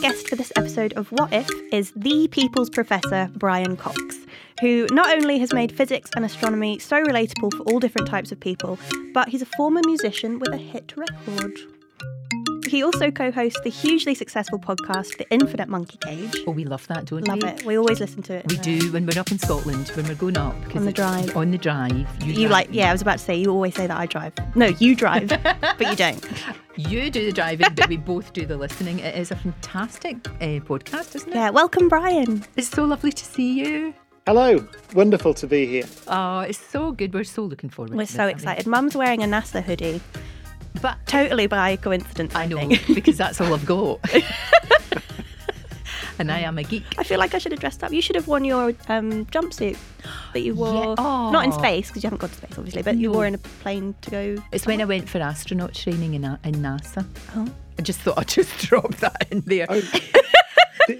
guest for this episode of What If is the People's Professor, Brian Cox, who not only has made physics and astronomy so relatable for all different types of people, but he's a former musician with a hit record. He also co-hosts the hugely successful podcast, The Infinite Monkey Cage. Oh, we love that, don't we? Love it. We always listen to it. We do, when we're up in Scotland, when we're going up. On the drive. On the drive. You drive. I was about to say, you always say that I drive. No, you drive, but you don't. You do the driving, but we both do the listening. It is a fantastic podcast, isn't it? Yeah, welcome, Brian. It's so lovely to see you. Hello, wonderful to be here. Oh, it's so good. We're so looking forward to it. We're so excited. Mum's wearing a NASA hoodie. But totally by coincidence, I know, because that's all I've got. And I am a geek. I feel like I should have dressed up. You should have worn your jumpsuit that you wore, not in space, because you haven't gone to space, obviously, but you wore in a plane to go. It's when I went for astronaut training in NASA. Oh, I just thought I'd just drop that in there. Oh.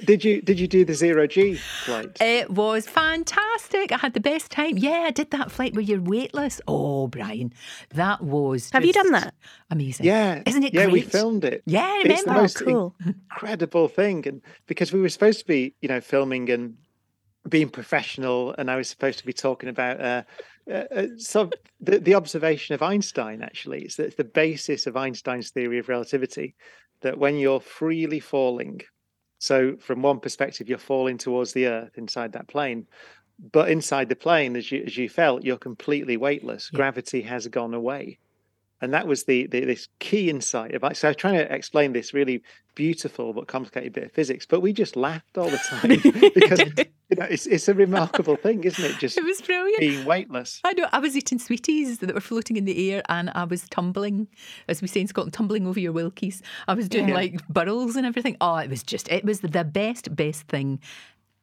Did you do the zero-G flight? It was fantastic. I had the best time. Yeah, I did that flight where you're weightless. Oh, Brian, that was... Have you done that? Amazing. Yeah. Isn't it great? Yeah, we filmed it. Yeah, I remember. It's the most incredible thing. And because we were supposed to be, filming and being professional, and I was supposed to be talking about... the observation of Einstein, actually. It's the basis of Einstein's theory of relativity, that when you're freely falling... So from one perspective, you're falling towards the Earth inside that plane. But inside the plane, as you felt, you're completely weightless. Yeah. Gravity has gone away. And that was this key insight. So I was trying to explain this really beautiful but complicated bit of physics, but we just laughed all the time because it's a remarkable thing, isn't it? Just it was brilliant. Being weightless. I know. I was eating sweeties that were floating in the air, and I was tumbling, as we say in Scotland, tumbling over your wilkies. I was doing like burls and everything. Oh, it was the best thing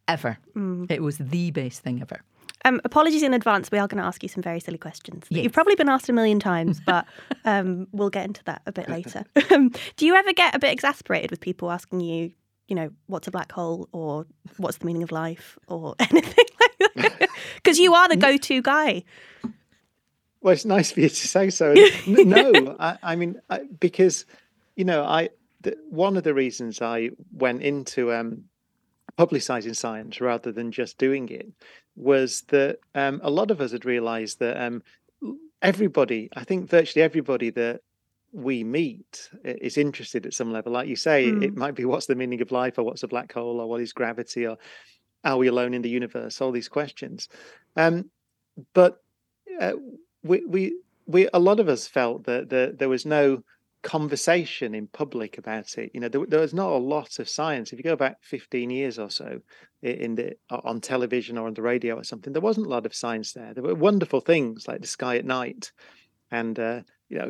ever. Mm. It was the best thing ever. Apologies in advance, we are going to ask you some very silly questions. Yes. You've probably been asked a million times, but we'll get into that a bit later. Do you ever get a bit exasperated with people asking you, what's a black hole or what's the meaning of life or anything like that? Because you are the go-to guy. Well, it's nice for you to say so. No, I mean, because, one of the reasons I went into publicising science rather than just doing it was that a lot of us had realised that everybody, I think virtually everybody that we meet is interested at some level. Like you say, it might be what's the meaning of life or what's a black hole or what is gravity or are we alone in the universe, all these questions. But a lot of us felt that there was no conversation in public about it. There was not a lot of science. If you go back 15 years or so on television or on the radio or something, there wasn't a lot of science there. There were wonderful things like The Sky at Night and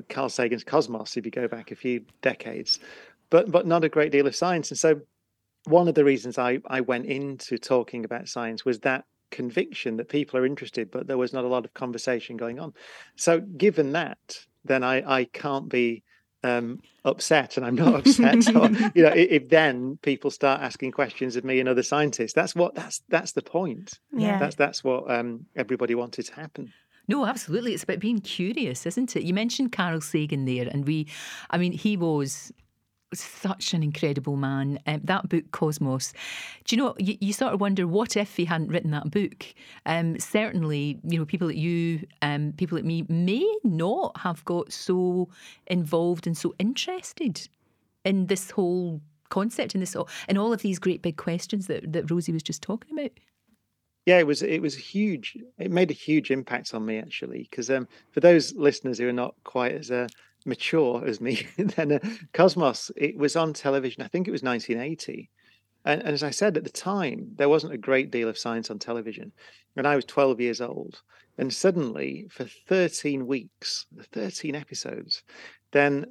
Carl Sagan's Cosmos, if you go back a few decades, but not a great deal of science. And so one of the reasons I went into talking about science was that conviction that people are interested, but there was not a lot of conversation going on. So given that, then I can't be upset, and I'm not upset. Or, if then people start asking questions of me and other scientists, that's the point. Yeah, that's what everybody wanted to happen. No, absolutely. It's about being curious, isn't it? You mentioned Carl Sagan there, and he was such an incredible man. That book, Cosmos, do you sort of wonder what if he hadn't written that book? Certainly, people like you, people like me may not have got so involved and so interested in this whole concept and all of these great big questions that Rosie was just talking about. Yeah, it was huge. It made a huge impact on me, actually, because for those listeners who are not quite as mature as me, then Cosmos, it was on television, I think it was 1980. And as I said, at the time, there wasn't a great deal of science on television. And I was 12 years old. And suddenly, for 13 weeks, 13 episodes, then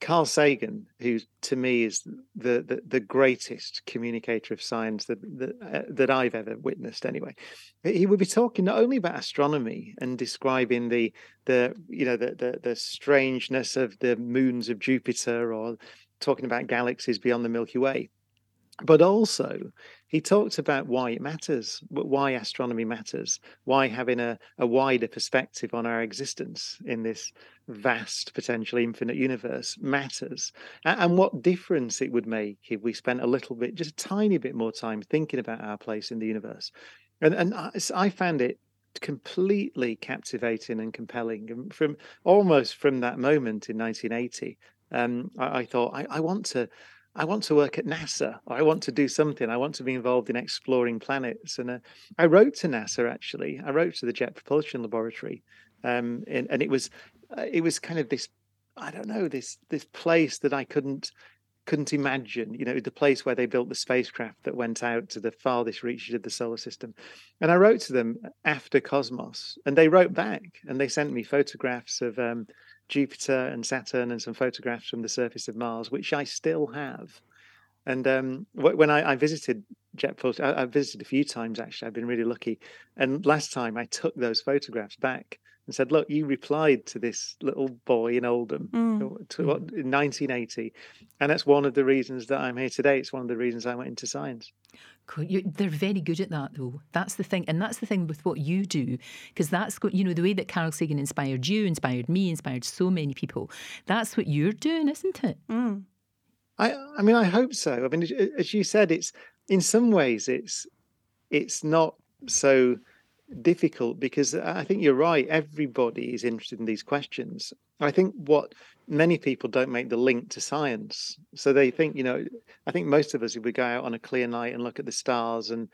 Carl Sagan, who to me is the greatest communicator of science that I've ever witnessed, anyway, he would be talking not only about astronomy and describing the strangeness of the moons of Jupiter or talking about galaxies beyond the Milky Way, but also he talks about why it matters, why astronomy matters, why having a wider perspective on our existence in this vast, potentially infinite universe matters, and what difference it would make if we spent a little bit, just a tiny bit more time thinking about our place in the universe. And I found it completely captivating and compelling. And from that moment in 1980, I thought, I want to work at NASA, or I want to do something. I want to be involved in exploring planets. And I wrote to NASA, actually. I wrote to the Jet Propulsion Laboratory. And it was kind of this, I don't know, this place that I couldn't imagine, you know, the place where they built the spacecraft that went out to the farthest reaches of the solar system. And I wrote to them after Cosmos, and they wrote back, and they sent me photographs of Jupiter and Saturn and some photographs from the surface of Mars, which I still have. And when I visited Jet Propulsion, I visited a few times, actually. I've been really lucky. And last time I took those photographs back and said, look, you replied to this little boy in Oldham in 1980. And that's one of the reasons that I'm here today. It's one of the reasons I went into science. They're very good at that, though. That's the thing. And that's the thing with what you do, because that's, you know, the way that Carl Sagan inspired you, inspired me, inspired so many people. That's what you're doing, isn't it? Mm. I mean, I hope so. I mean, as you said, it's in some ways it's not so difficult, because I think you're right. Everybody is interested in these questions. I think what many people don't make the link to science. So they think, you know, I think most of us, if we go out on a clear night and look at the stars and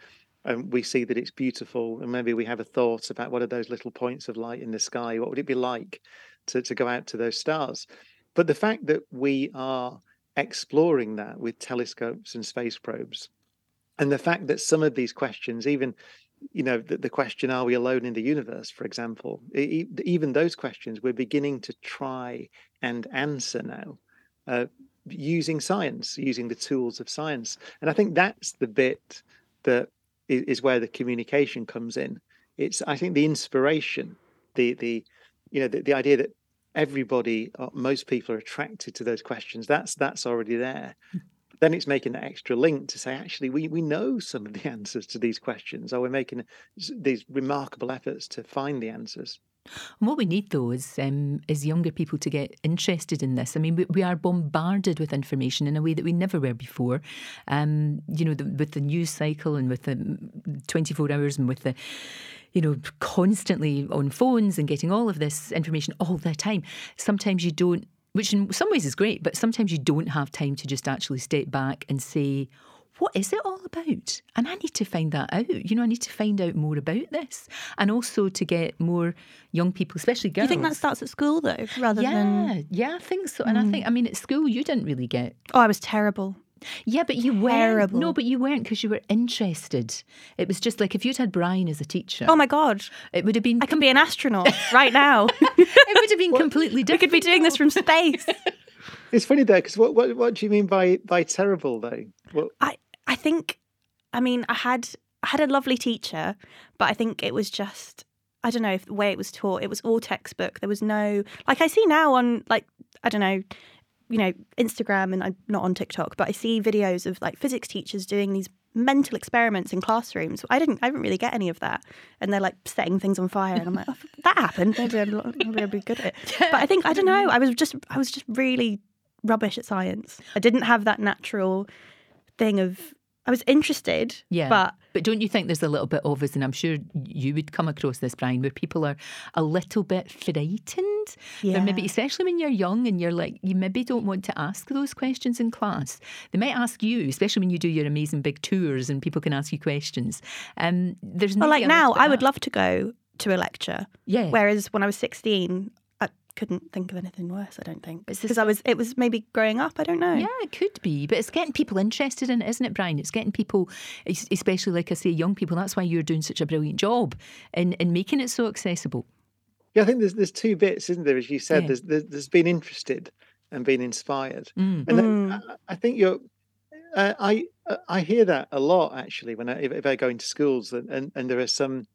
we see that it's beautiful, and maybe we have a thought about what are those little points of light in the sky? What would it be like to go out to those stars? But the fact that we are exploring that with telescopes and space probes, and the fact that some of these questions, even, you know, the question, are we alone in the universe, for example, even those questions we're beginning to try and answer now, using science, using the tools of science. And I think that's the bit that is where the communication comes in. It's, I think, the inspiration, the you know, the idea that everybody, most people, are attracted to those questions. That's already there. Then it's making that extra link to say, actually, we know some of the answers to these questions, or we're making these remarkable efforts to find the answers. And what we need, though, is younger people to get interested in this. I mean, we are bombarded with information in a way that we never were before. You know, with the news cycle and with the 24 hours and with the, you know, constantly on phones and getting all of this information all the time. Sometimes you don't, which in some ways is great, but sometimes you don't have time to just actually step back and say, what is it all about? And I need to find that out. You know, I need to find out more about this. And also to get more young people, especially girls. Do you think that starts at school, though, rather than... Yeah, I think so. And I think, I mean, at school, you didn't really get... Oh, I was terrible. Yeah, but you weren't. No, but you weren't, because you were interested. It was just like, if you'd had Brian as a teacher... Oh, my God. It would have been... I can be an astronaut right now. It would have been completely different. We could be doing this from space. It's funny, though, because what do you mean by terrible, though? What? I think, I mean, I had a lovely teacher, but I think it was just, I don't know, if the way it was taught, it was all textbook. There was no, like I see now on, like, I don't know, you know, Instagram, and I'm not on TikTok, but I see videos of like physics teachers doing these mental experiments in classrooms. I didn't really get any of that. And they're like setting things on fire. And I'm like, oh, that happened. Maybe I'll be good at it. But I think, I don't know, I was just really rubbish at science. I didn't have that natural thing of, I was interested, yeah, but don't you think there's a little bit of us, and I'm sure you would come across this, Brian, where people are a little bit frightened? Yeah. They're maybe, especially when you're young and you're like, you maybe don't want to ask those questions in class. They might ask you, especially when you do your amazing big tours and people can ask you questions. There's well, like now, I would love to go to a lecture. Yeah. Whereas when I was 16, couldn't think of anything worse, I don't think. Because it was maybe growing up, I don't know. Yeah, it could be. But it's getting people interested in it, isn't it, Brian? It's getting people, especially, like I say, young people. That's why you're doing such a brilliant job in making it so accessible. Yeah, I think there's two bits, isn't there? As you said, yeah, there's been interested and been inspired. Mm. And I think you're... I hear that a lot, actually, when if I go into schools and there are some...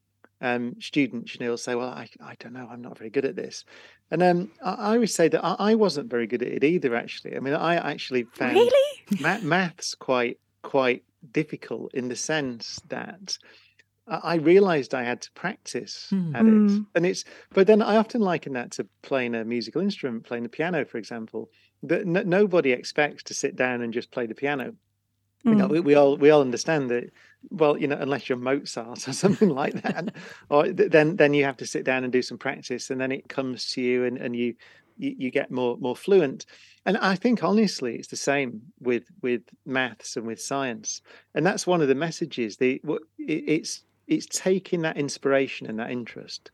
students, you know, will say, well, I don't know, I'm not very good at this. And I always say that I wasn't very good at it either, actually. I mean, I actually found maths quite quite difficult in the sense that I realized I had to practice at it. And it's, but then I often liken that to playing a musical instrument, playing the piano, for example, that nobody expects to sit down and just play the piano. You know, we all understand that. Well, you know, unless you're Mozart or something like that, or then you have to sit down and do some practice, and then it comes to you, and you get more fluent. And I think honestly, it's the same with maths and with science, and that's one of the messages. It's taking that inspiration and that interest,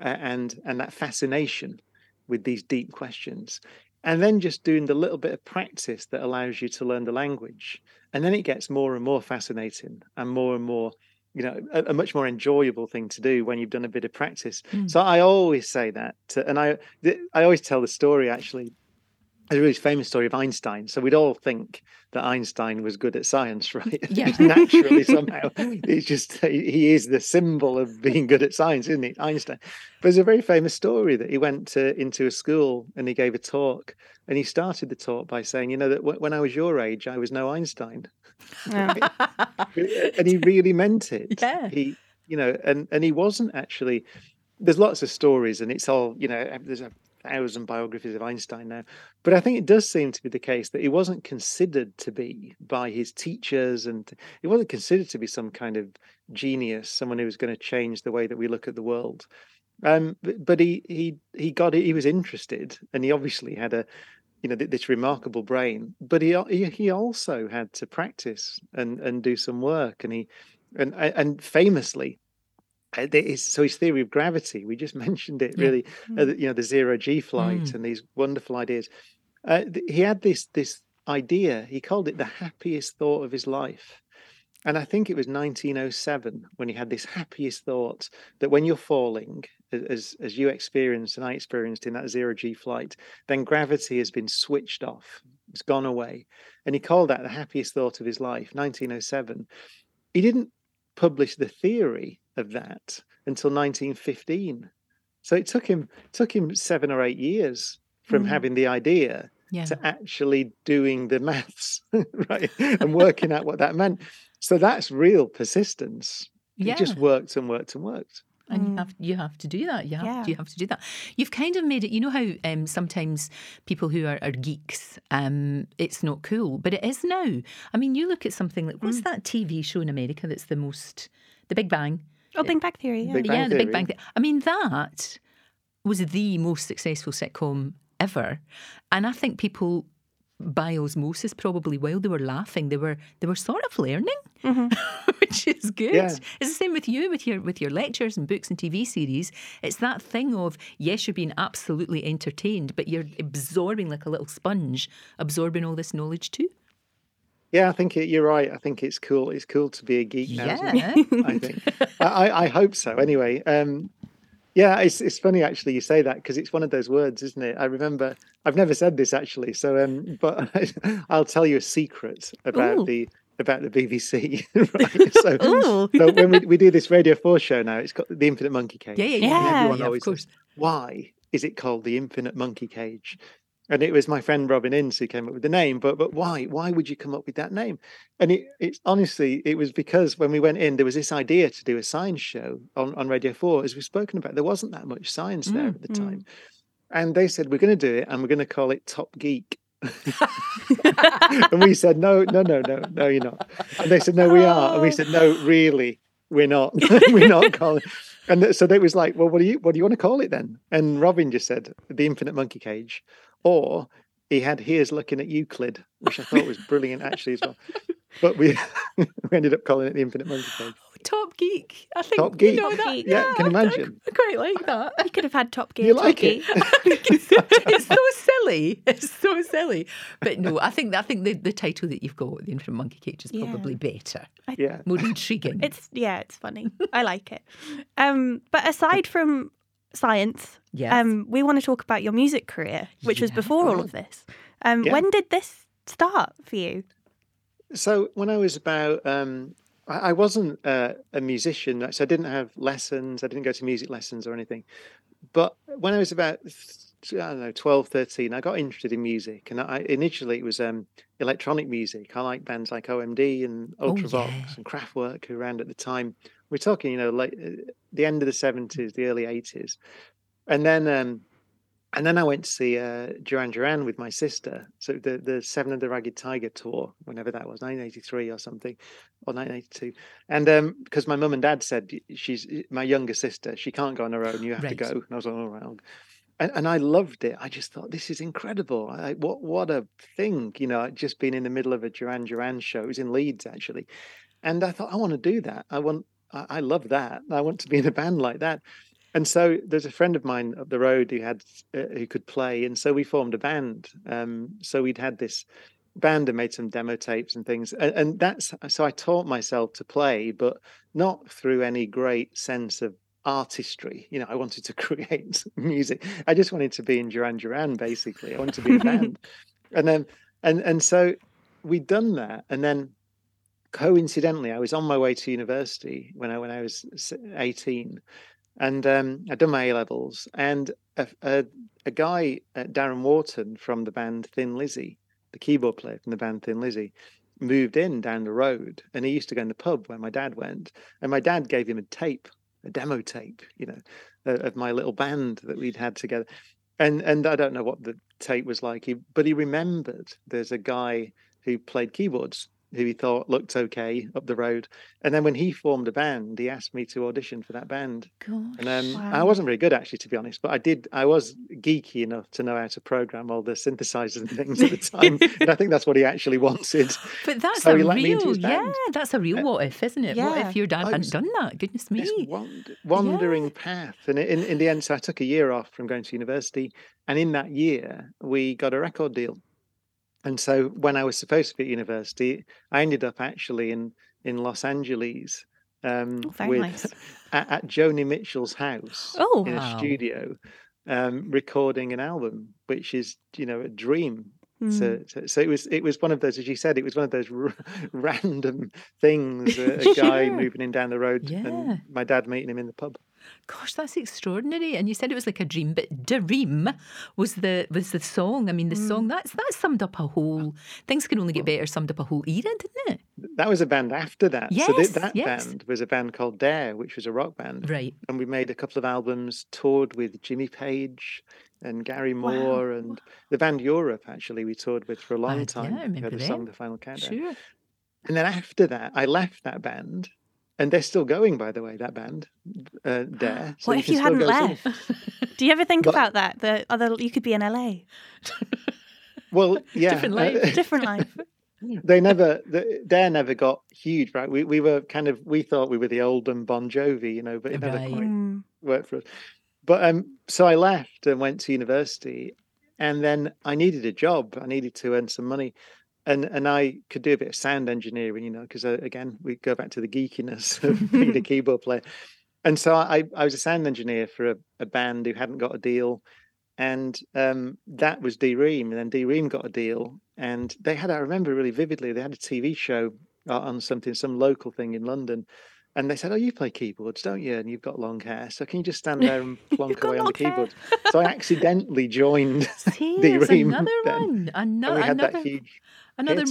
and that fascination with these deep questions. And then just doing the little bit of practice that allows you to learn the language. And then it gets more and more fascinating and more, you know, a much more enjoyable thing to do when you've done a bit of practice. So I always say that. And I always tell the story, actually, a really famous story of Einstein. So we'd all think that Einstein was good at science, right? Yeah. Naturally, somehow. It's just, he is the symbol of being good at science, isn't he? Einstein. But there's a very famous story that he went into a school and he gave a talk. And he started the talk by saying, you know, that when I was your age, I was no Einstein. Yeah. And he really meant it. Yeah. He, you know, and he wasn't actually, there's lots of stories and it's all, you know, there's a thousand biographies of Einstein now, but I think it does seem to be the case that he wasn't considered to be by his teachers, and he wasn't considered to be some kind of genius, someone who was going to change the way that we look at the world. But he got it. He was interested, and he obviously had a, you know, this remarkable brain. But he also had to practice and do some work, and he famously. So his theory of gravity, we just mentioned it really, you know, the zero G flight and these wonderful ideas. He had this idea, he called it the happiest thought of his life. And I think it was 1907 when he had this happiest thought that when you're falling, as you experienced and I experienced in that zero G flight, then gravity has been switched off, it's gone away. And he called that the happiest thought of his life, 1907. He didn't publish the theory of that until 1915, so it took him 7 or 8 years from having the idea to actually doing the maths, right, and working out what that meant. So that's real persistence. It just worked and worked and worked. And you have to do that. You have to do that. You've kind of made it. You know how sometimes people who are geeks, it's not cool, but it is now. I mean, you look at something like what's that TV show in America that's the most, The Big Bang. Oh, Big Bang Theory. Yeah, The Big Bang Theory. I mean, that was the most successful sitcom ever, and I think people, by osmosis, probably while they were laughing, they were sort of learning, which is good. Yeah. It's the same with you, with your lectures and books and TV series. It's that thing of yes, you're being absolutely entertained, but you're absorbing like a little sponge, absorbing all this knowledge too. Yeah, I think you're right. I think it's cool. It's cool to be a geek now. Yeah, isn't it? I think. I hope so. Anyway. Yeah, it's funny actually you say that because it's one of those words, isn't it? I remember I've never said this actually, so but I'll tell you a secret about the BBC. Right? So when we do this Radio 4 show now, it's got The Infinite Monkey Cage. Yeah. Everyone always says, why is it called The Infinite Monkey Cage? And it was my friend Robin Ince who came up with the name. But why would you come up with that name? And it's honestly, it was because when we went in, there was this idea to do a science show on Radio 4. As we've spoken about, there wasn't that much science there at the time. And they said, we're going to do it and we're going to call it Top Geek. And we said, no, you're not. And they said, no, we are. And we said, no, really, we're not. We're not calling it. And so they was like, well, what do you want to call it then? And Robin just said, The Infinite Monkey Cage. Or he had Here's Looking at Euclid, which I thought was brilliant actually as well. But we ended up calling it The Infinite Monkey Cage. Oh, Top Geek. I think Top Geek. You know that. Yeah, can you imagine? I quite like that. You could have had Top Geek. You like Top it? Geek. It's so silly. It's so silly. But no, I think the title that you've got, The Infinite Monkey Cage, is probably better. More intriguing. It's funny. I like it. But aside from science. Yes. We want to talk about your music career, which was before all of this. When did this start for you? So when I was about, I wasn't a musician, so I didn't have lessons. I didn't go to music lessons or anything. But when I was about I don't know, 12, 13, I got interested in music, and initially it was electronic music. I like bands like OMD and Ultravox and Kraftwerk, who were around at the time. We're talking, you know, like the end of the 70s, the early 80s. And then I went to see Duran Duran with my sister. So the Seven of the Ragged Tiger tour, whenever that was, 1983 or something, or 1982. And because my mum and dad said, she's my younger sister, she can't go on her own, you have to go. And I was like, all right, I'll go. And I loved it. I just thought, this is incredible. What a thing, you know, I'd just been in the middle of a Duran Duran show. It was in Leeds, actually. And I thought, I want to do that. I love that. I want to be in a band like that. And so there's a friend of mine up the road who had who could play. And so we formed a band. So we'd had this band and made some demo tapes and things. And that's, so I taught myself to play, but not through any great sense of artistry. You know, I wanted to create music. I just wanted to be in Duran Duran, basically. I wanted to be a band. And so we'd done that. And then coincidentally, I was on my way to university when I was 18. And I'd done my A-levels. And a guy, Darren Wharton, from the band Thin Lizzy, the keyboard player from the band Thin Lizzy, moved in down the road. And he used to go in the pub where my dad went. And my dad gave him a demo tape, you know, of my little band that we'd had together. And I don't know what the tape was like, but he remembered there's a guy who played keyboards who he thought looked okay up the road. And then when he formed a band, he asked me to audition for that band. Gosh, and I wasn't very good, actually, to be honest, but I was geeky enough to know how to program all the synthesizers and things at the time. And I think that's what he actually wanted. But that's so that's a real what if, isn't it? Yeah. What if your dad hadn't done that? Goodness me. This wandering path. And in the end, so I took a year off from going to university. And in that year, we got a record deal. And so when I was supposed to be at university, I ended up actually in Los Angeles at Joni Mitchell's house a studio, recording an album, which is, you know, a dream. So it was one of those, as you said, it was one of those random things, a guy moving in down the road and my dad meeting him in the pub. Gosh, that's extraordinary. And you said it was like a dream, but "D-Ream" was the song. I mean, the song that summed up a whole. Things Can Only Get Better summed up a whole era, didn't it? That was a band after that. Yes, so that band was a band called Dare, which was a rock band, right? And we made a couple of albums, toured with Jimmy Page and Gary Moore, and the band Europe. Actually, we toured with for a long time. Yeah, I remember the song "The Final Countdown." Sure. And then after that, I left that band. And they're still going, by the way, that band, Dare. So what if you hadn't left? Do you ever think about that? You could be in LA. Well, yeah. Different life. Dare never got huge, right? We were we thought we were the Oldham Bon Jovi, you know, but it never quite worked for us. But so I left and went to university, and then I needed a job. I needed to earn some money. And I could do a bit of sound engineering, you know, because again, we go back to the geekiness of being a keyboard player. And so I was a sound engineer for a band who hadn't got a deal. And that was D-Ream. And then D-Ream got a deal. And they had, I remember really vividly, they had a TV show on some local thing in London. And they said, "Oh, you play keyboards, don't you? And you've got long hair. So can you just stand there and plonk away on the keyboard?" So I accidentally joined D-Ream. Another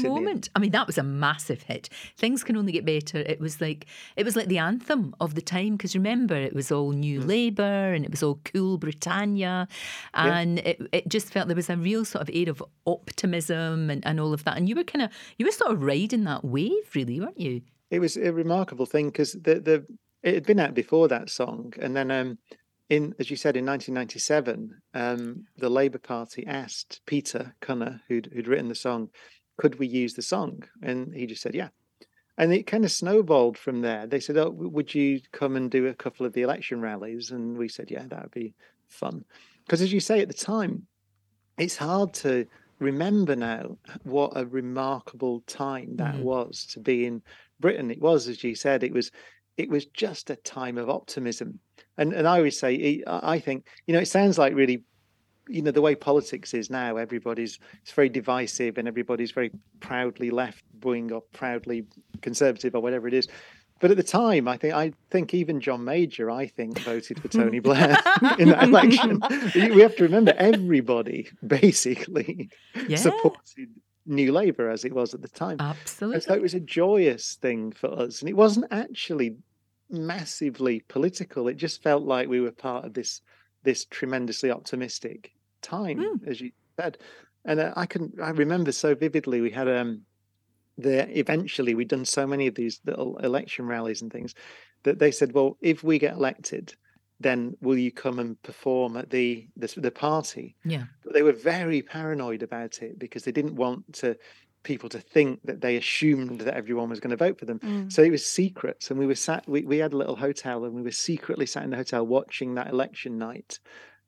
moment. I mean, that was a massive hit. Things Can Only Get Better. It was like the anthem of the time, because remember, it was all New Labour and it was all Cool Britannia, and it just felt there was a real sort of air of optimism and all of that. And you were sort of riding that wave, really, weren't you? It was a remarkable thing because it had been out before that song, and then as you said, in 1997, the Labour Party asked Peter Cunner, who'd written the song, could we use the song? And he just said, yeah. And it kind of snowballed from there. They said, "Oh, would you come and do a couple of the election rallies?" And we said, yeah, that would be fun. Because as you say, at the time, it's hard to remember now what a remarkable time that was to be in Britain. It was, as you said, it was just a time of optimism. And I always say, I think, you know, it sounds like really, you know, the way politics is now, it's very divisive and everybody's very proudly left wing or proudly conservative or whatever it is. But at the time, I think even John Major, voted for Tony Blair in that election. We have to remember everybody basically supported New Labour as it was at the time. Absolutely. And so it was a joyous thing for us. And it wasn't actually massively political. It just felt like we were part of this tremendously optimistic time, as you said. And I remember so vividly, we had eventually we'd done so many of these little election rallies and things that they said, well, if we get elected, then will you come and perform at the party? Yeah. But they were very paranoid about it because they didn't want people to think that they assumed that everyone was going to vote for them. So it was secret. And we were we had a little hotel and we were secretly sat in the hotel watching that election night.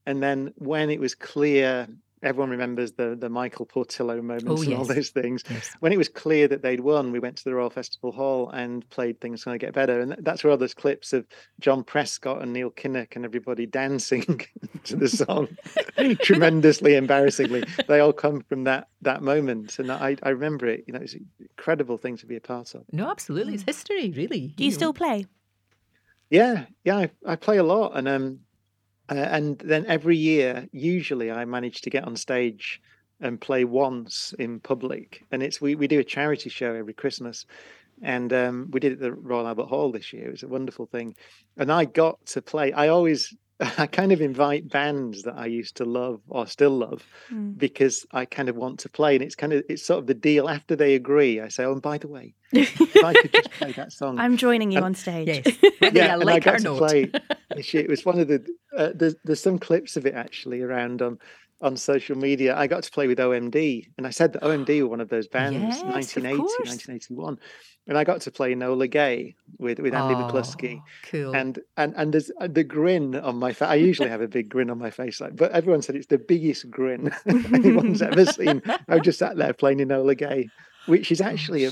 And then when it was clear, everyone remembers the Michael Portillo moments all those things. Yes. When it was clear that they'd won, we went to the Royal Festival Hall and played Things Can Only Get Better. And that's where all those clips of John Prescott and Neil Kinnock and everybody dancing to the song tremendously embarrassingly. They all come from that moment. And I remember it. You know, it's an incredible thing to be a part of. No, absolutely. It's history, really. Do you still play? Yeah. Yeah, I play a lot. And and then every year, usually I manage to get on stage and play once in public. And it's we do a charity show every Christmas. And we did it at the Royal Albert Hall this year. It was a wonderful thing. And I got to play. I kind of invite bands that I used to love or still love because I kind of want to play. And it's sort of the deal. After they agree, I say, oh, and by the way, if I could just play that song. I'm joining you on stage. Yes. And I got to play. It was one of the, there's some clips of it actually around on social media. I got to play with OMD. And I said that OMD were one of those bands, 1980, 1981. And I got to play Enola Gay with Andy McCluskey. Cool. And there's the grin on my face. I usually have a big grin on my face, but everyone said it's the biggest grin anyone's ever seen. I just sat there playing Enola Gay, which is actually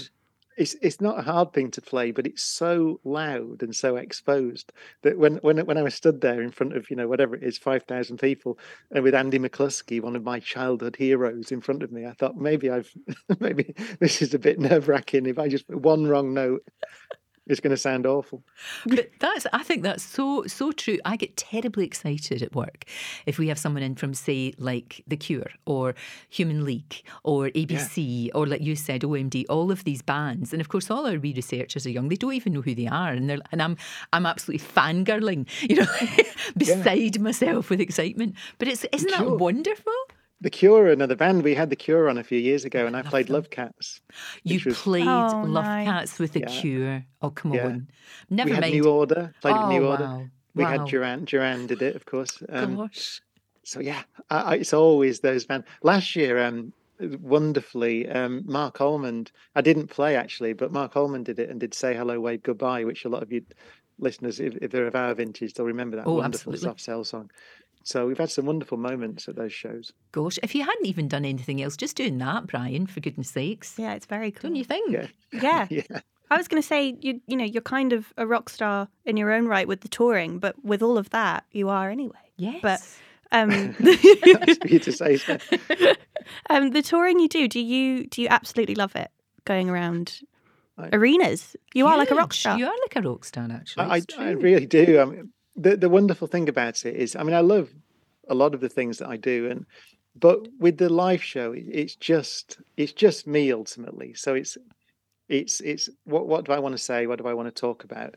it's not a hard thing to play, but it's so loud and so exposed that when I was stood there in front of, 5,000 people, and with Andy McCluskey, one of my childhood heroes, in front of me, I thought maybe this is a bit nerve wracking. If I just put one wrong note, it's going to sound awful. But I think that's so true. I get terribly excited at work if we have someone in from, say, like The Cure or Human League or ABC or, like you said, OMD, all of these bands. And of course, all our researchers are young. They don't even know who they are. And I'm absolutely fangirling, beside myself with excitement. But isn't that wonderful? The Cure, another band. We had The Cure on a few years ago, and I played Love Cats. You played Love Cats with The Cure. Oh, come on. Never mind. We had New Order, played with New Order. We had Duran. Duran did it, of course. Gosh. So, yeah, it's always those bands. Last year, wonderfully, Mark Almond, I didn't play actually, but Mark Almond did it and did Say Hello, Wave Goodbye, which a lot of you listeners, if they're of our vintage, they'll remember that wonderful soft sell song. So we've had some wonderful moments at those shows. Gosh, if you hadn't even done anything else, just doing that, Brian, for goodness sakes. Yeah, it's very cool. Don't you think? Yeah. I was going to say, you're kind of a rock star in your own right with the touring, but with all of that, you are anyway. Yes. But that's for you to say so. The touring you do you absolutely love it, going around arenas? You are like a rock star. You are like a rock star, actually. I really do. I mean, The wonderful thing about it is, I love a lot of the things that I do, but with the live show, it's just me ultimately. So it's what do I want to say? What do I want to talk about?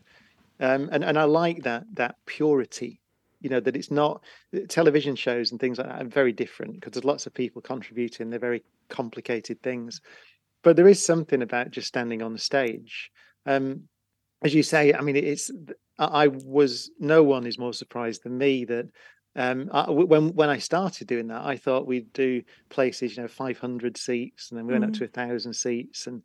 And I like that purity, that it's not television shows and things like that are very different because there's lots of people contributing. They're very complicated things, but there is something about just standing on the stage. As you say, no one is more surprised than me that when I started doing that, I thought we'd do places, 500 seats, and then we went up to 1,000 seats, and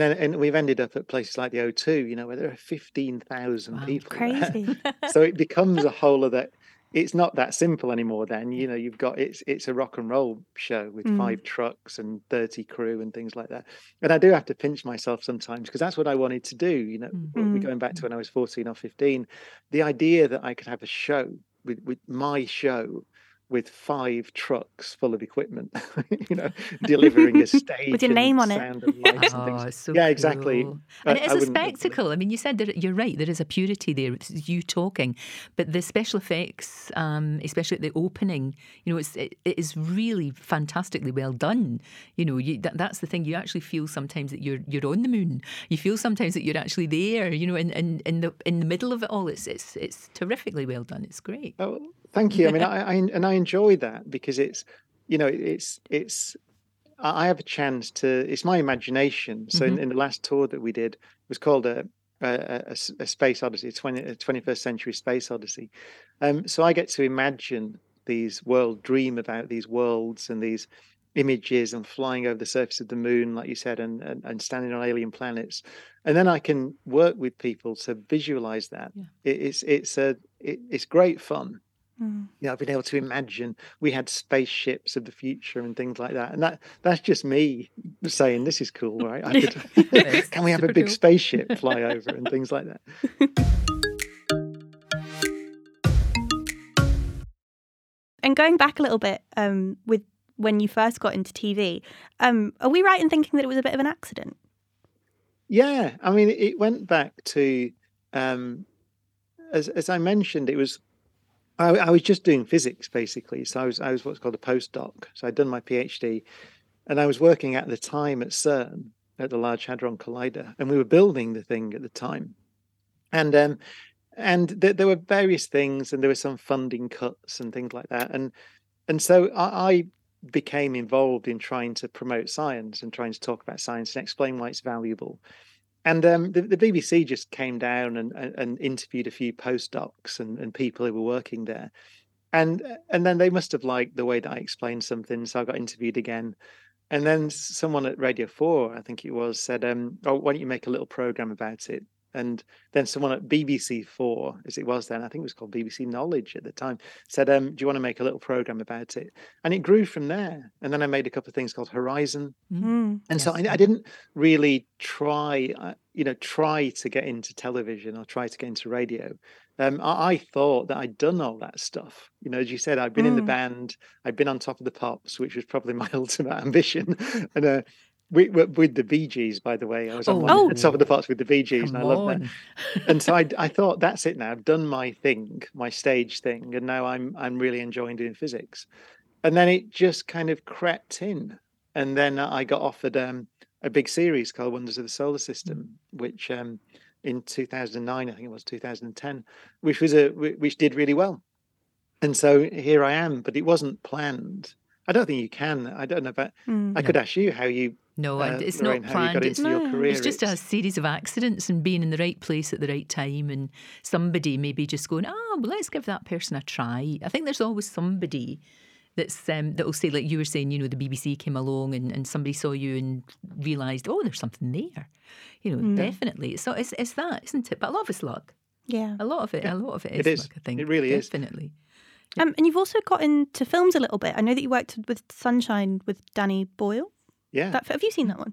then we've ended up at places like the O2, where there are 15,000 people. Crazy! There. So it becomes a whole of that. It's not that simple anymore. Then you've got it's a rock and roll show with 5 trucks and 30 crew and things like that. And I do have to pinch myself sometimes because that's what I wanted to do. We're going back to when I was 14 or 15, the idea that I could have a show with my show with 5 trucks full of equipment, you know, delivering a stage with your name on it. So yeah, cool. Exactly. And it's a spectacle. I mean, you said that you're right. There is a purity there. It's you talking, but the special effects, especially at the opening, you know, it is really fantastically well done. You know, that's the thing. You actually feel sometimes that you're on the moon. You feel sometimes that you're actually there. You know, in the middle of it all, it's terrifically well done. It's great. Oh, thank you. I mean, I enjoy that because it's, you know, it's I have a chance to, it's my imagination. So in the last tour that we did, it was called a Space Odyssey, a 21st Century Space Odyssey. So I get to imagine dream about these worlds and these images and flying over the surface of the moon, like you said, and standing on alien planets. And then I can work with people to visualize that. Yeah. It's great fun. Mm. You know, I've been able to imagine we had spaceships of the future and things like that, and that's just me saying this is cool, right? Can we have a big spaceship fly over and things like that? And going back a little bit with when you first got into TV, are we right in thinking that it was a bit of an accident? Yeah, I mean, it went back to as I mentioned, it was. I was just doing physics, basically. So I was what's called a postdoc. So I'd done my PhD, and I was working at the time at CERN, at the Large Hadron Collider, and we were building the thing at the time. And there were various things, and there were some funding cuts and things like that. And so I became involved in trying to promote science and trying to talk about science and explain why it's valuable. And the BBC just came down and interviewed a few postdocs and people who were working there. And then they must have liked the way that I explained something. So I got interviewed again. And then someone at Radio 4, I think it was, said, why don't you make a little programme about it? And then someone at BBC 4, as it was then, I think it was called BBC Knowledge at the time, said, do you want to make a little programme about it? And it grew from there. And then I made a couple of things called Horizon. Mm-hmm. And so I didn't really try to get into television or try to get into radio. I thought that I'd done all that stuff. You know, as you said, I'd been in the band. I'd been on Top of the Pops, which was probably my ultimate ambition. And with the Bee Gees, by the way. I was on Top of the Pops with the Bee Gees, and I love that. And so I thought, that's it now. I've done my thing, my stage thing, and now I'm really enjoying doing physics. And then it just kind of crept in. And then I got offered a big series called Wonders of the Solar System, which in 2009, I think it was 2010, which did really well. And so here I am, but it wasn't planned. I don't think you can. I don't know, but I could ask you how you... No, it's Lorraine, not planned. Your career. It's just a series of accidents and being in the right place at the right time, and somebody maybe just going, let's give that person a try. I think there's always somebody that's that will say, like you were saying, you know, the BBC came along and somebody saw you and realised, there's something there. You know, definitely. So it's that, isn't it? But a lot of it's luck. Yeah. A lot of it is luck, I think. It really is. Definitely. And you've also got into films a little bit. I know that you worked with Sunshine with Danny Boyle. Yeah. Have you seen that one?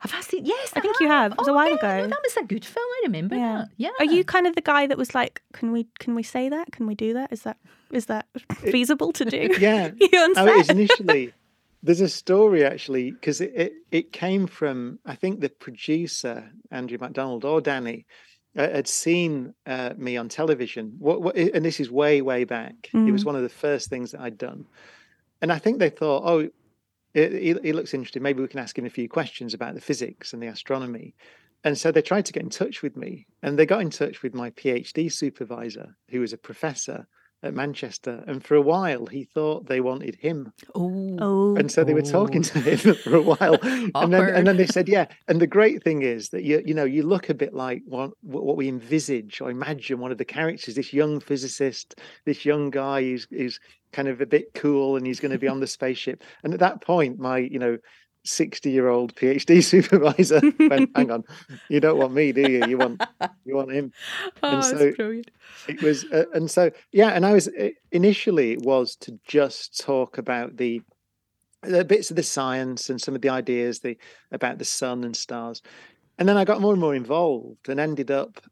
Have I seen? Yes, I think you have. It was a while ago. No, that was a good film. I remember that. Yeah. Are you kind of the guy that was like, can we say that? Can we do that? Is that feasible to do? Yeah. It was initially. There's a story, actually, because it came from, I think, the producer, Andrew MacDonald, or Danny, had seen me on television. And this is way, way back. It was one of the first things that I'd done. And I think they thought, he looks interesting. Maybe we can ask him a few questions about the physics and the astronomy. And so they tried to get in touch with me. And they got in touch with my PhD supervisor, who was a professor at Manchester. And for a while, he thought they wanted him. And so they were talking to him for a while. and then they said, yeah. And the great thing is that, you look a bit like what we envisage or imagine one of the characters, this young physicist, this young guy who's kind of a bit cool and he's going to be on the spaceship. And at that point, my, 60-year-old PhD supervisor went, hang on, you don't want me, do you? You want him. And so that's brilliant. It was, and I was, initially it was to just talk about the bits of the science and some of the ideas about the sun and stars. And then I got more and more involved and ended up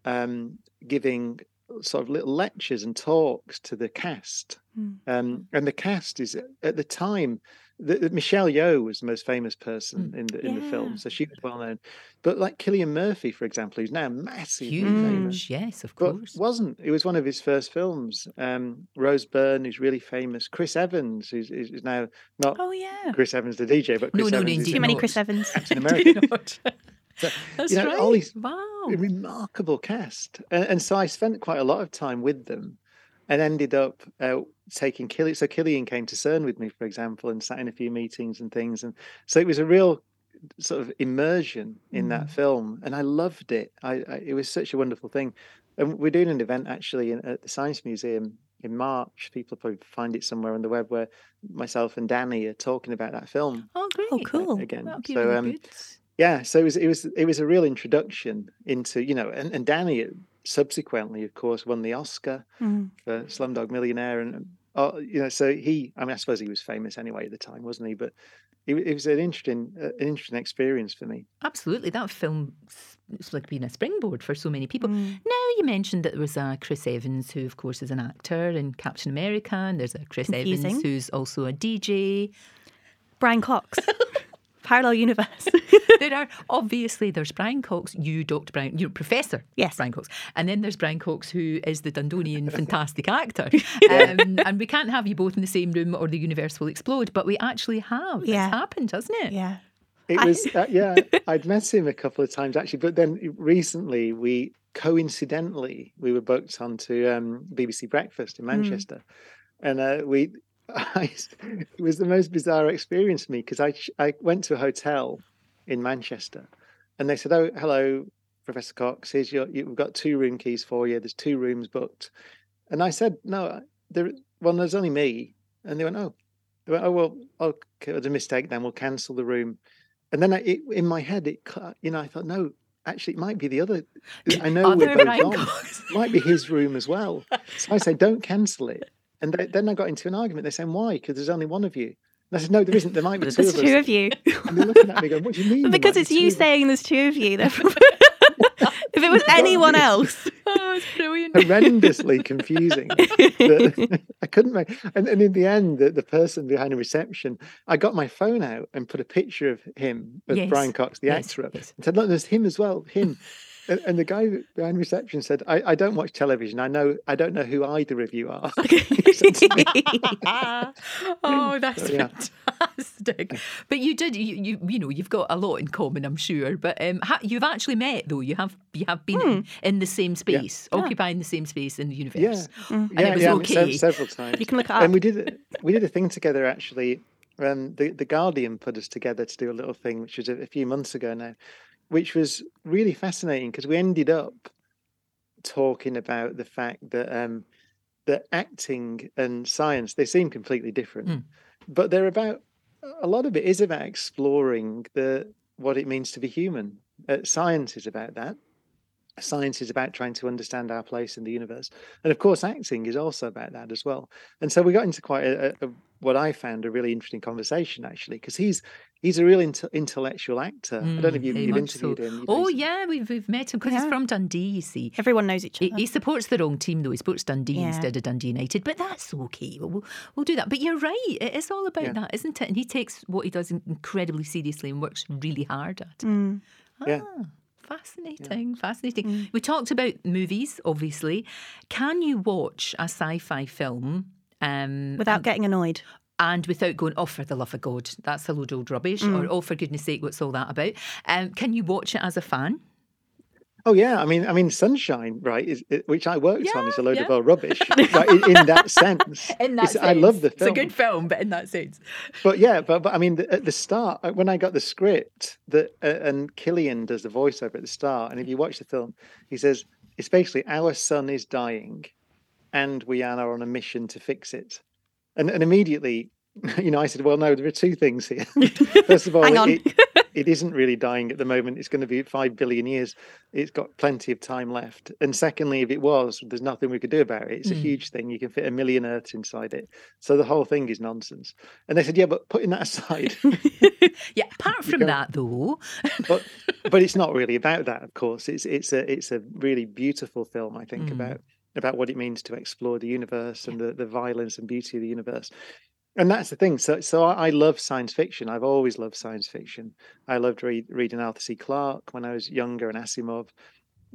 giving sort of little lectures and talks to the cast And the cast is, at the time, Michelle Yeoh was the most famous person in the film, so she was well known. But like Cillian Murphy, for example, who's now massively famous, yes, of course, but wasn't. It was one of his first films. Rose Byrne, who's really famous. Chris Evans, who's now not Chris Evans the DJ, but Chris Evans. Indeed, too many Chris Evans. Captain America. So, that's right. All these remarkable cast, and so I spent quite a lot of time with them, and ended up taking Cillian. So Cillian came to CERN with me, for example, and sat in a few meetings and things. And so it was a real sort of immersion in that film, and I loved it. It was such a wonderful thing. And we're doing an event actually at the Science Museum in March. People probably find it somewhere on the web, where myself and Danny are talking about that film. Oh, great! Oh, cool! Again, that'll be really good. Yeah, so it was a real introduction into, and Danny subsequently, of course, won the Oscar for Slumdog Millionaire, and so I suppose he was famous anyway at the time, wasn't he? But it was an interesting experience for me. Absolutely, that film was like being a springboard for so many people. Now you mentioned that there was a Chris Evans, who of course is an actor in Captain America, and there's a Chris Evans who's also a DJ. Brian Cox. Parallel universe. There are obviously there's Brian Cox, Dr. Brian, Professor. Yes, Brian Cox, and then there's Brian Cox, who is the Dundonian fantastic actor. And we can't have you both in the same room, or the universe will explode. But we actually have. Yeah. It's happened, hasn't it? Yeah. It was. I'd met him a couple of times actually, but then recently we were booked onto BBC Breakfast in Manchester, and we. It was the most bizarre experience for me, because I went to a hotel in Manchester and they said, "Oh, hello, Professor Cox, here's we've got 2 room keys for you. There's 2 rooms booked." And I said, "No, there's only me." And they went, "Oh." They went, "Oh, well, okay, it was a mistake then. We'll cancel the room." And then in my head, I thought, no, actually, it might be the other. I know we're both gone. It might be his room as well. So I say, "Don't cancel it." And then I got into an argument. They said, "Why? Because there's only one of you." And I said, "No, there isn't. There might be two of us. There's two of you." And they're looking at me going, "What do you mean?" Because it's you saying there's two of you. If it was anyone else. Oh, it's brilliant. Horrendously confusing. I couldn't make... And in the end, the person behind the reception, I got my phone out and put a picture of him, of Brian Cox, the actor, up. And said, "Look, there's him as well, him." And the guy behind reception said, I don't watch television. I don't know who either of you are." Oh, that's fantastic! But you did, you've got a lot in common, I'm sure. But you've actually met, though. You have been in the same space, occupying the same space in the universe. Yeah, and it was okay several times. You can look it up. And we did a thing together actually. The Guardian put us together to do a little thing, which was a few months ago now, which was really fascinating, because we ended up talking about the fact that acting and science, they seem completely different, but a lot of it is about exploring what it means to be human. Science is about that. Science is about trying to understand our place in the universe. And of course, acting is also about that as well. And so we got into quite what I found a really interesting conversation, actually, because he's a real intellectual actor. I don't know if you've interviewed him. We've met him, because he's from Dundee, you see. Everyone knows each other. He supports the wrong team, though. He supports Dundee instead of Dundee United, but that's okay. We'll do that. But you're right. It is all about that, isn't it? And he takes what he does incredibly seriously and works really hard at it. Fascinating. We talked about movies, obviously. Can you watch a sci-fi film without getting annoyed? And without going, "Oh, for the love of God, that's a load of old rubbish," or "Oh, for goodness sake, what's all that about?" Can you watch it as a fan? Oh yeah, I mean, Sunshine, right? Which I worked on, is a load of old rubbish, right, in that sense. I love the film. It's a good film, but in that sense. But I mean, at the start, when I got the script, and Cillian does the voiceover at the start, and if you watch the film, he says it's basically our sun is dying, and we are on a mission to fix it. And immediately, I said, "Well, no, there are two things here. First of all, it isn't really dying at the moment. It's going to be 5 billion years. It's got plenty of time left. And secondly, if it was, there's nothing we could do about it. It's a huge thing. You can fit 1 million Earths inside it. So the whole thing is nonsense." And they said, "Yeah, but putting that aside." Apart from that, though. But it's not really about that, of course. It's a really beautiful film, I think, about about what it means to explore the universe and the violence and beauty of the universe. And that's the thing. So I love science fiction. I've always loved science fiction. I loved reading Arthur C. Clarke when I was younger, and Asimov.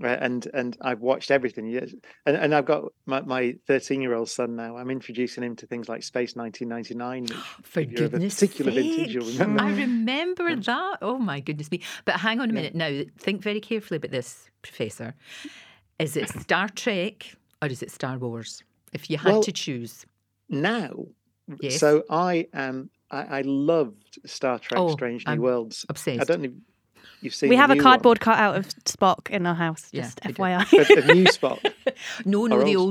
And I've watched everything. And I've got my 13-year-old son now. I'm introducing him to things like Space 1999. For goodness sake. Remember. I remember that. Oh, my goodness me. But hang on a minute now. Think very carefully about this, Professor. Is it Star Trek or is it Star Wars? If you had to choose. Now. Yes. So I loved Star Trek Strange New Worlds. Obsessed. I don't know. You've seen. We have a cardboard cutout of Spock in our house. Just FYI. The new Spock. Old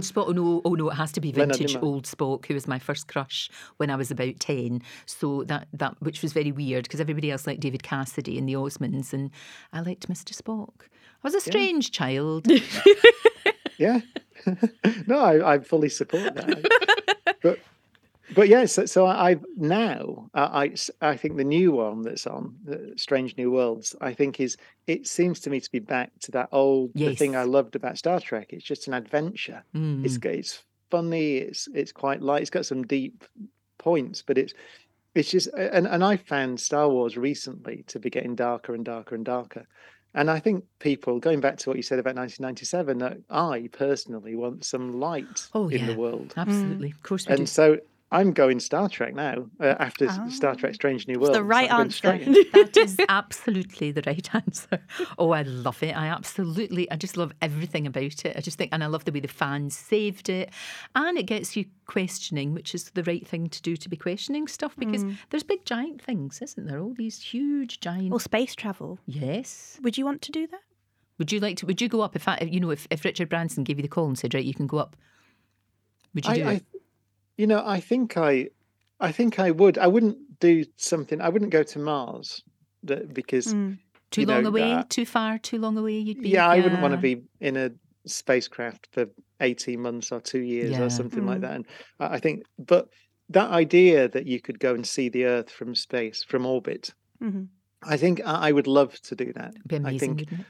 Spock. Oh no, it has to be vintage old Spock, who was my first crush when I was about 10. So that which was very weird because everybody else liked David Cassidy and the Osmonds, and I liked Mr. Spock. I was a strange child. Yeah. No, I fully support that. But yes, so I think the new one that's on, Strange New Worlds, I think it seems to me to be back to that old the thing I loved about Star Trek. It's just an adventure. Mm. It's funny. It's quite light. It's got some deep points, but it's just and I found Star Wars recently to be getting darker and darker and darker. And I think people, going back to what you said about 1997, that I personally want some light in the world. Absolutely, of course. And so. I'm going Star Trek now after Star Trek Strange New World. It's the right answer. That is absolutely the right answer. Oh, I love it. I just love everything about it. I just think, and I love the way the fans saved it. And it gets you questioning, which is the right thing to do, to be questioning stuff, because there's big giant things, isn't there? All these huge giant... Well, space travel. Yes. Would you want to do that? Would you like to... Would you go up if Richard Branson gave you the call and said, right, you can go up? Would you do it? I think I would. I wouldn't do something. I wouldn't go to Mars because too long away, too far, too long away. You'd be. Yeah, I wouldn't want to be in a spacecraft for 18 months or 2 years or something like that. And I think, but that idea that you could go and see the Earth from space, from orbit, I think I would love to do that. It'd be amazing, wouldn't it?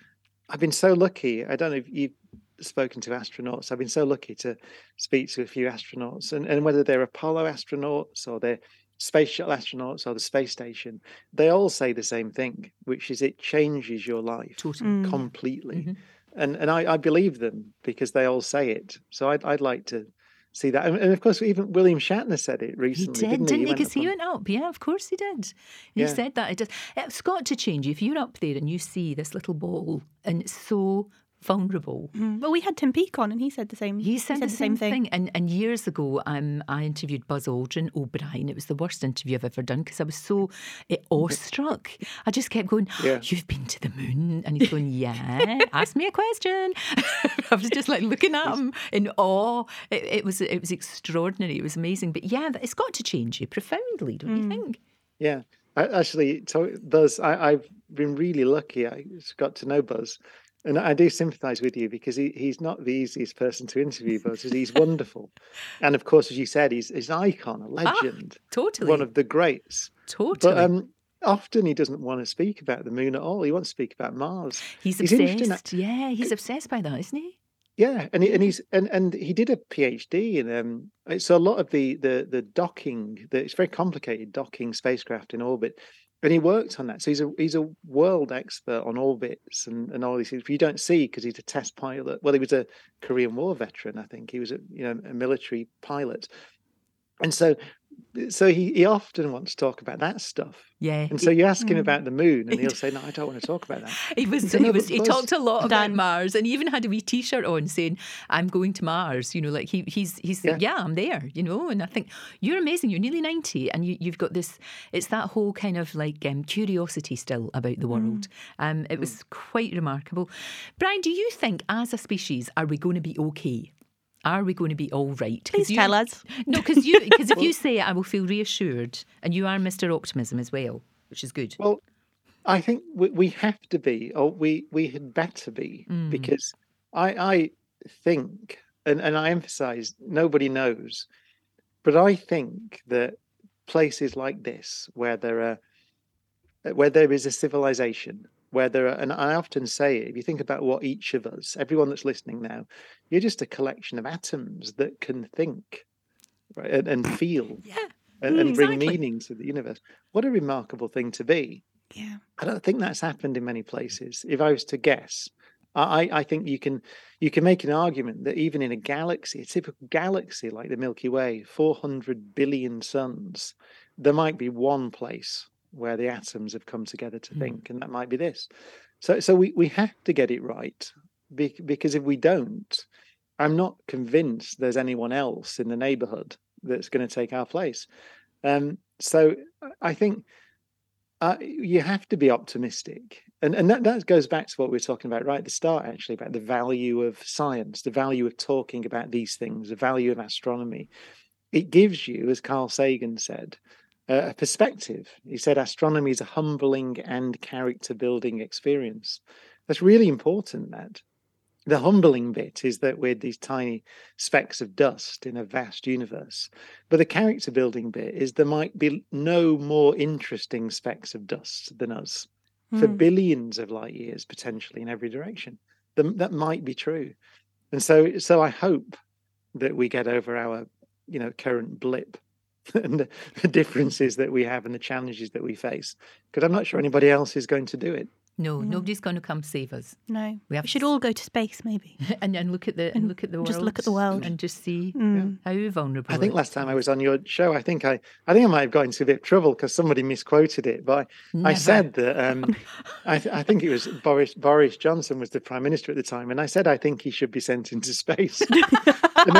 I've been so lucky. I don't know if you. Spoken to astronauts. I've been so lucky to speak to a few astronauts, and whether they're Apollo astronauts or they're space shuttle astronauts or the space station, they all say the same thing, which is it changes your life completely. Mm-hmm. And I believe them because they all say it. So I'd like to see that. And of course, even William Shatner said it recently. He did, didn't he? Because he went up. Yeah, of course he did. He said that. It's got to change you. If you're up there and you see this little ball and it's so vulnerable. Well, we had Tim Peake on and he said the same. He said the same thing. And years ago, I interviewed Buzz Aldrin O'Brien. It was the worst interview I've ever done because I was so awestruck. I just kept going, you've been to the moon? And he's going, ask me a question. I was just like looking at him in awe. It was extraordinary. It was amazing. But it's got to change you profoundly, don't you think? Yeah. Buzz, I've been really lucky. I got to know Buzz. And I do sympathise with you because he's not the easiest person to interview, but he's wonderful. And of course, as you said, he's an icon, a legend. Totally. One of the greats. Totally. But often he doesn't want to speak about the moon at all. He wants to speak about Mars. He's obsessed. Yeah, he's obsessed by that, isn't he? Yeah, and he did a PhD in so a lot of the docking, it's very complicated docking spacecraft in orbit. And he worked on that. So he's a world expert on orbits and all these things. If you don't see, because he's a test pilot. Well, he was a Korean War veteran, I think. He was a military pilot. And so he often wants to talk about that stuff. Yeah. And so you ask him about the moon and he'll say, no, I don't want to talk about that. He talked a lot about Mars, and he even had a wee T-shirt on saying, I'm going to Mars. You know, like he's like, I'm there, you know. And I think you're amazing. You're nearly 90 and you've got this, it's that whole kind of like curiosity still about the world. It was quite remarkable. Brian, do you think as a species, are we going to be okay? Are we going to be all right? Please tell us. No, because if you say it, I will feel reassured. And you are Mr. Optimism as well, which is good. Well, I think we have to be, or we had better be, because I think, and I emphasise, nobody knows, but I think that places like this, where there is a civilization, where there are, and I often say, if you think about what each of us, everyone that's listening now, you're just a collection of atoms that can think, right, and feel, and bring meaning to the universe. What a remarkable thing to be. Yeah, I don't think that's happened in many places. If I was to guess, I think you can make an argument that even in a galaxy, a typical galaxy like the Milky Way, 400 billion suns, there might be one place where the atoms have come together to think, and that might be this. So we have to get it right, because if we don't, I'm not convinced there's anyone else in the neighborhood that's going to take our place. So I think you have to be optimistic. And that goes back to what we were talking about right at the start, actually, about the value of science, the value of talking about these things, the value of astronomy. It gives you, as Carl Sagan said, a perspective. He said astronomy is a humbling and character-building experience. That's really important, that. The humbling bit is that we're these tiny specks of dust in a vast universe. But the character-building bit is there might be no more interesting specks of dust than us. For billions of light years, potentially, in every direction. That might be true. And so I hope that we get over our, current blip and the differences that we have and the challenges that we face, because I'm not sure anybody else is going to do it. No, nobody's going to come save us. No, we should all go to space, maybe, and look at the and look at the world. Just look at the world and just see how vulnerable. I think last time I was on your show, I think I might have got into a bit of trouble because somebody misquoted it. But I said that I think it was Boris Johnson was the prime minister at the time, and I said I think he should be sent into space, and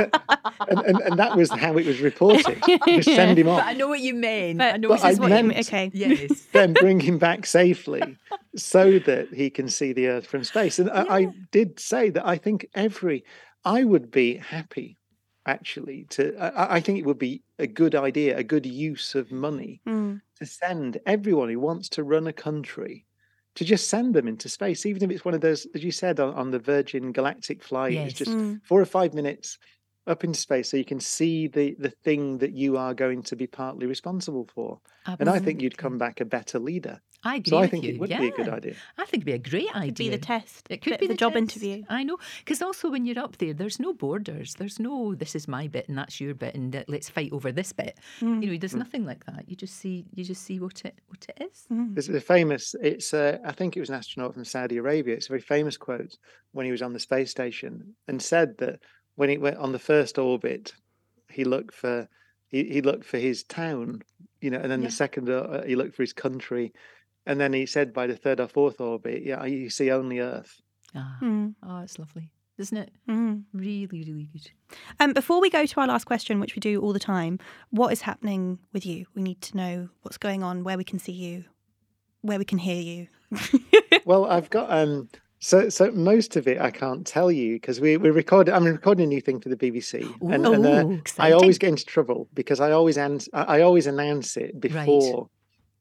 that was how it was reported. Just send him off. But I know what you mean. Okay. Yes. Then bring him back safely. So that he can see the Earth from space. And I did say that I think I would be happy, actually, I think it would be a good idea, a good use of money to send everyone who wants to run a country to just send them into space, even if it's one of those, as you said, on the Virgin Galactic flight, it's just 4 or 5 minutes up into space so you can see the thing that you are going to be partly responsible for. Absolutely. And I think you'd come back a better leader. I agree with you. So I think it would be a good idea. I think it'd be a great idea. It could be the test. It could be the job interview. I know. Because also when you're up there, there's no borders. There's no, this is my bit and that's your bit and let's fight over this bit. There's nothing like that. You just see what it is. There's a famous, I think it was an astronaut from Saudi Arabia. It's a very famous quote when he was on the space station and said that when he went on the first orbit, he looked for his town, and then the second he looked for his country. And then he said by the third or fourth orbit, you see only Earth. Oh, it's lovely, isn't it? Really, really good. Before we go to our last question, which we do all the time, what is happening with you? We need to know what's going on, where we can see you, where we can hear you. Well, I've got... So most of it I can't tell you because we're recording. I'm recording a new thing for the BBC, and I always get into trouble because I always announce it before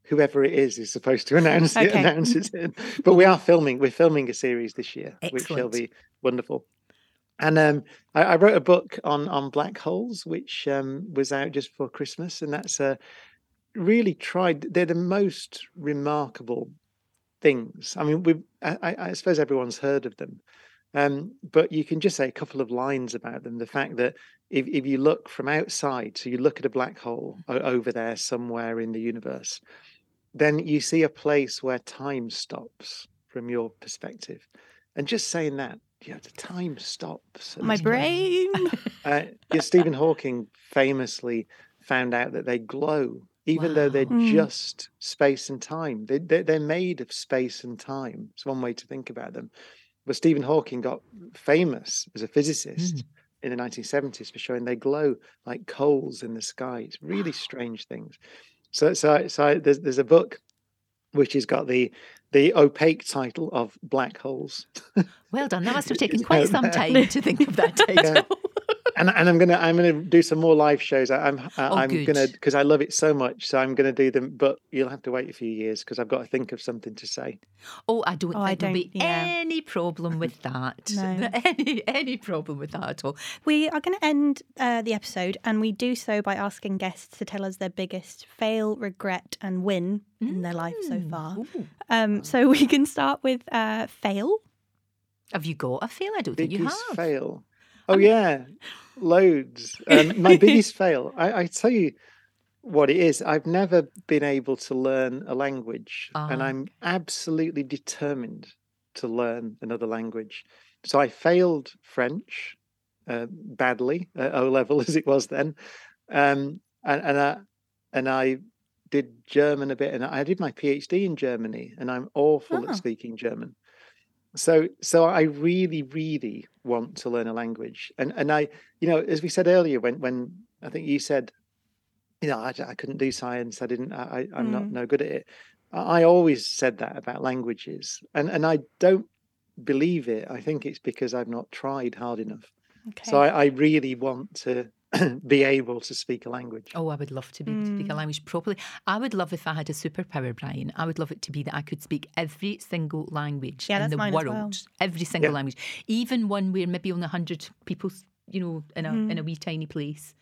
whoever it is supposed to announce it. Announces it. But we are filming. We're filming a series this year, which will be wonderful. And I wrote a book on black holes, which was out just before Christmas, and that's really tried. They're the most remarkable things. I mean, I suppose everyone's heard of them, but you can just say a couple of lines about them. The fact that if you look from outside, so you look at a black hole over there somewhere in the universe, then you see a place where time stops from your perspective. And just saying that, the time stops. My brain. Stephen Hawking famously found out that they glow. Even though they're just space and time. They're made of space and time. It's one way to think about them. But Stephen Hawking got famous as a physicist in the 1970s for showing they glow like coals in the sky. It's really strange things. So there's a book which has got the opaque title of Black Holes. Well done. That must have taken quite some time to think of that title. And I'm gonna do some more live shows. I'm gonna because I love it so much. So I'm gonna do them, but you'll have to wait a few years because I've got to think of something to say. Oh, I don't think there'll be any problem with that. No. Any problem with that at all. We are going to end the episode, and we do so by asking guests to tell us their biggest fail, regret, and win in their life so far. So we can start with fail. Have you got a fail? I don't think you have. Biggest fail. Oh, yeah, loads. My biggest fail, I tell you what it is. I've never been able to learn a language, and I'm absolutely determined to learn another language. So I failed French badly, at O-level as it was then, and I did German a bit, and I did my PhD in Germany, and I'm awful at speaking German. So I really, really want to learn a language. And I, you know, as we said earlier, when I think you said, you know, I couldn't do science. I'm not no good at it. I always said that about languages. And I don't believe it. I think it's because I've not tried hard enough. Okay. So I really want to be able to speak a language. Oh, I would love to be able to speak a language properly. I would love if I had a superpower, Brian. I would love it to be that I could speak every single language in the world. Well. Every single language. Even one where maybe only 100 people, you know, in a wee tiny place.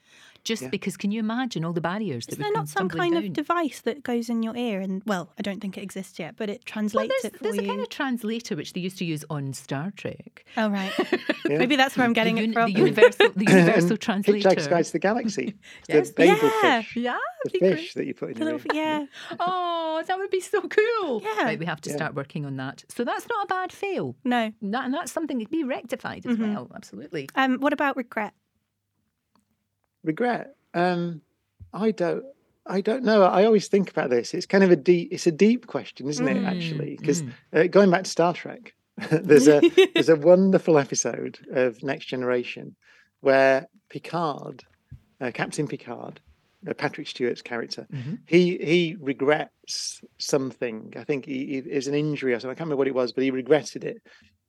Just because, can you imagine all the barriers? Is there not some kind of device that goes in your ear and, well, I don't think it exists yet, but it translates it for you? There's a kind of translator which they used to use on Star Trek. Oh, right. Yeah. Maybe that's where I'm getting it from. The universal translator. Hitchhiker's Guide to the Galaxy. Yes. The babelfish. Yeah. The fish that you put in your ear. Yeah. Oh, that would be so cool. Yeah. Right, we have to start working on that. So that's not a bad fail. No. And that's something that can be rectified as well. Absolutely. What about regret? Regret. I don't know. I always think about this. It's kind of a deep question, isn't it? Actually, because going back to Star Trek, there's a wonderful episode of Next Generation where Picard, Captain Picard, Patrick Stewart's character, he regrets something. I think it was an injury or something. I can't remember what it was, but he regretted it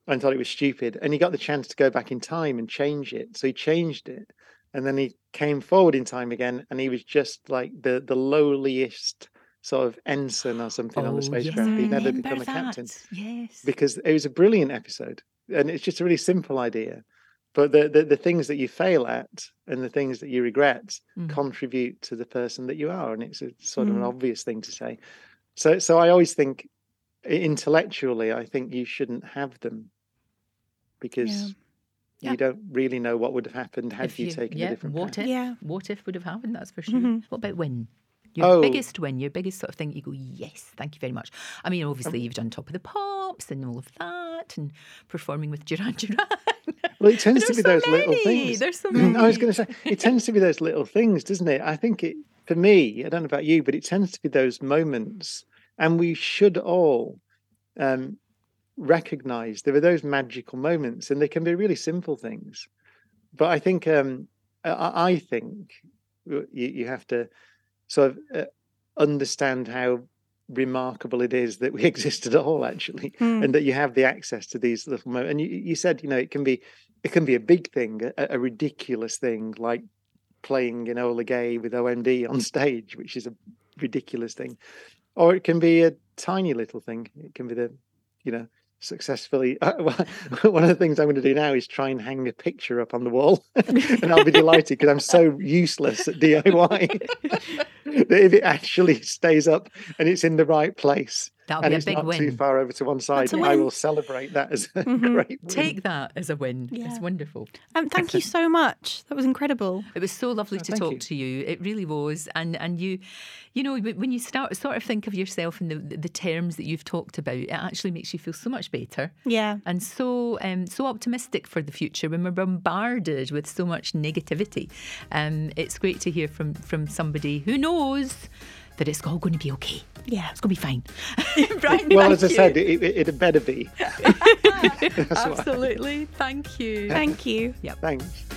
and thought it was stupid. And he got the chance to go back in time and change it, so he changed it. And then he came forward in time again, and he was just like the lowliest sort of ensign or something on the spacecraft. He'd never become a captain. Yes, because it was a brilliant episode, and it's just a really simple idea. But the things that you fail at and the things that you regret contribute to the person that you are, and it's a sort of an obvious thing to say. So I always think intellectually, I think you shouldn't have them because. Yeah. You don't really know what would have happened had you taken a different path. What if would have happened, that's for sure. Mm-hmm. What about win? Your biggest win, your biggest sort of thing that you go, yes, thank you very much. I mean, obviously, you've done Top of the Pops and all of that and performing with Duran Duran. Well, it tends to be those little things. There's so many. I was going to say, it tends to be those little things, doesn't it? I think it, for me, I don't know about you, but it tends to be those moments. And we should all... recognize there are those magical moments, and they can be really simple things, but I think I think you have to sort of understand how remarkable it is that we exist at all, actually, and that you have the access to these little moments. And you said, you know, it can be a big thing, a ridiculous thing, like playing Enola Gay with OMD on stage, which is a ridiculous thing, or it can be a tiny little thing. It can be the successfully. One of the things I'm going to do now is try and hang a picture up on the wall, and I'll be delighted because I'm so useless at DIY that if it actually stays up and it's in the right place and it's not too far over to one side, I will celebrate that as a great win. Take that as a win. Yeah. It's wonderful. Thank you so much. That was incredible. It was so lovely to talk to you. It really was. And you know, when you start sort of think of yourself in the terms that you've talked about, it actually makes you feel so much better. Yeah. And so optimistic for the future when we're bombarded with so much negativity. It's great to hear from somebody who knows that it's all going to be okay. Yeah, it's going to be fine. Brian, well, as I said, it better be. Absolutely. Thank you. Thank you. Yeah. Thanks.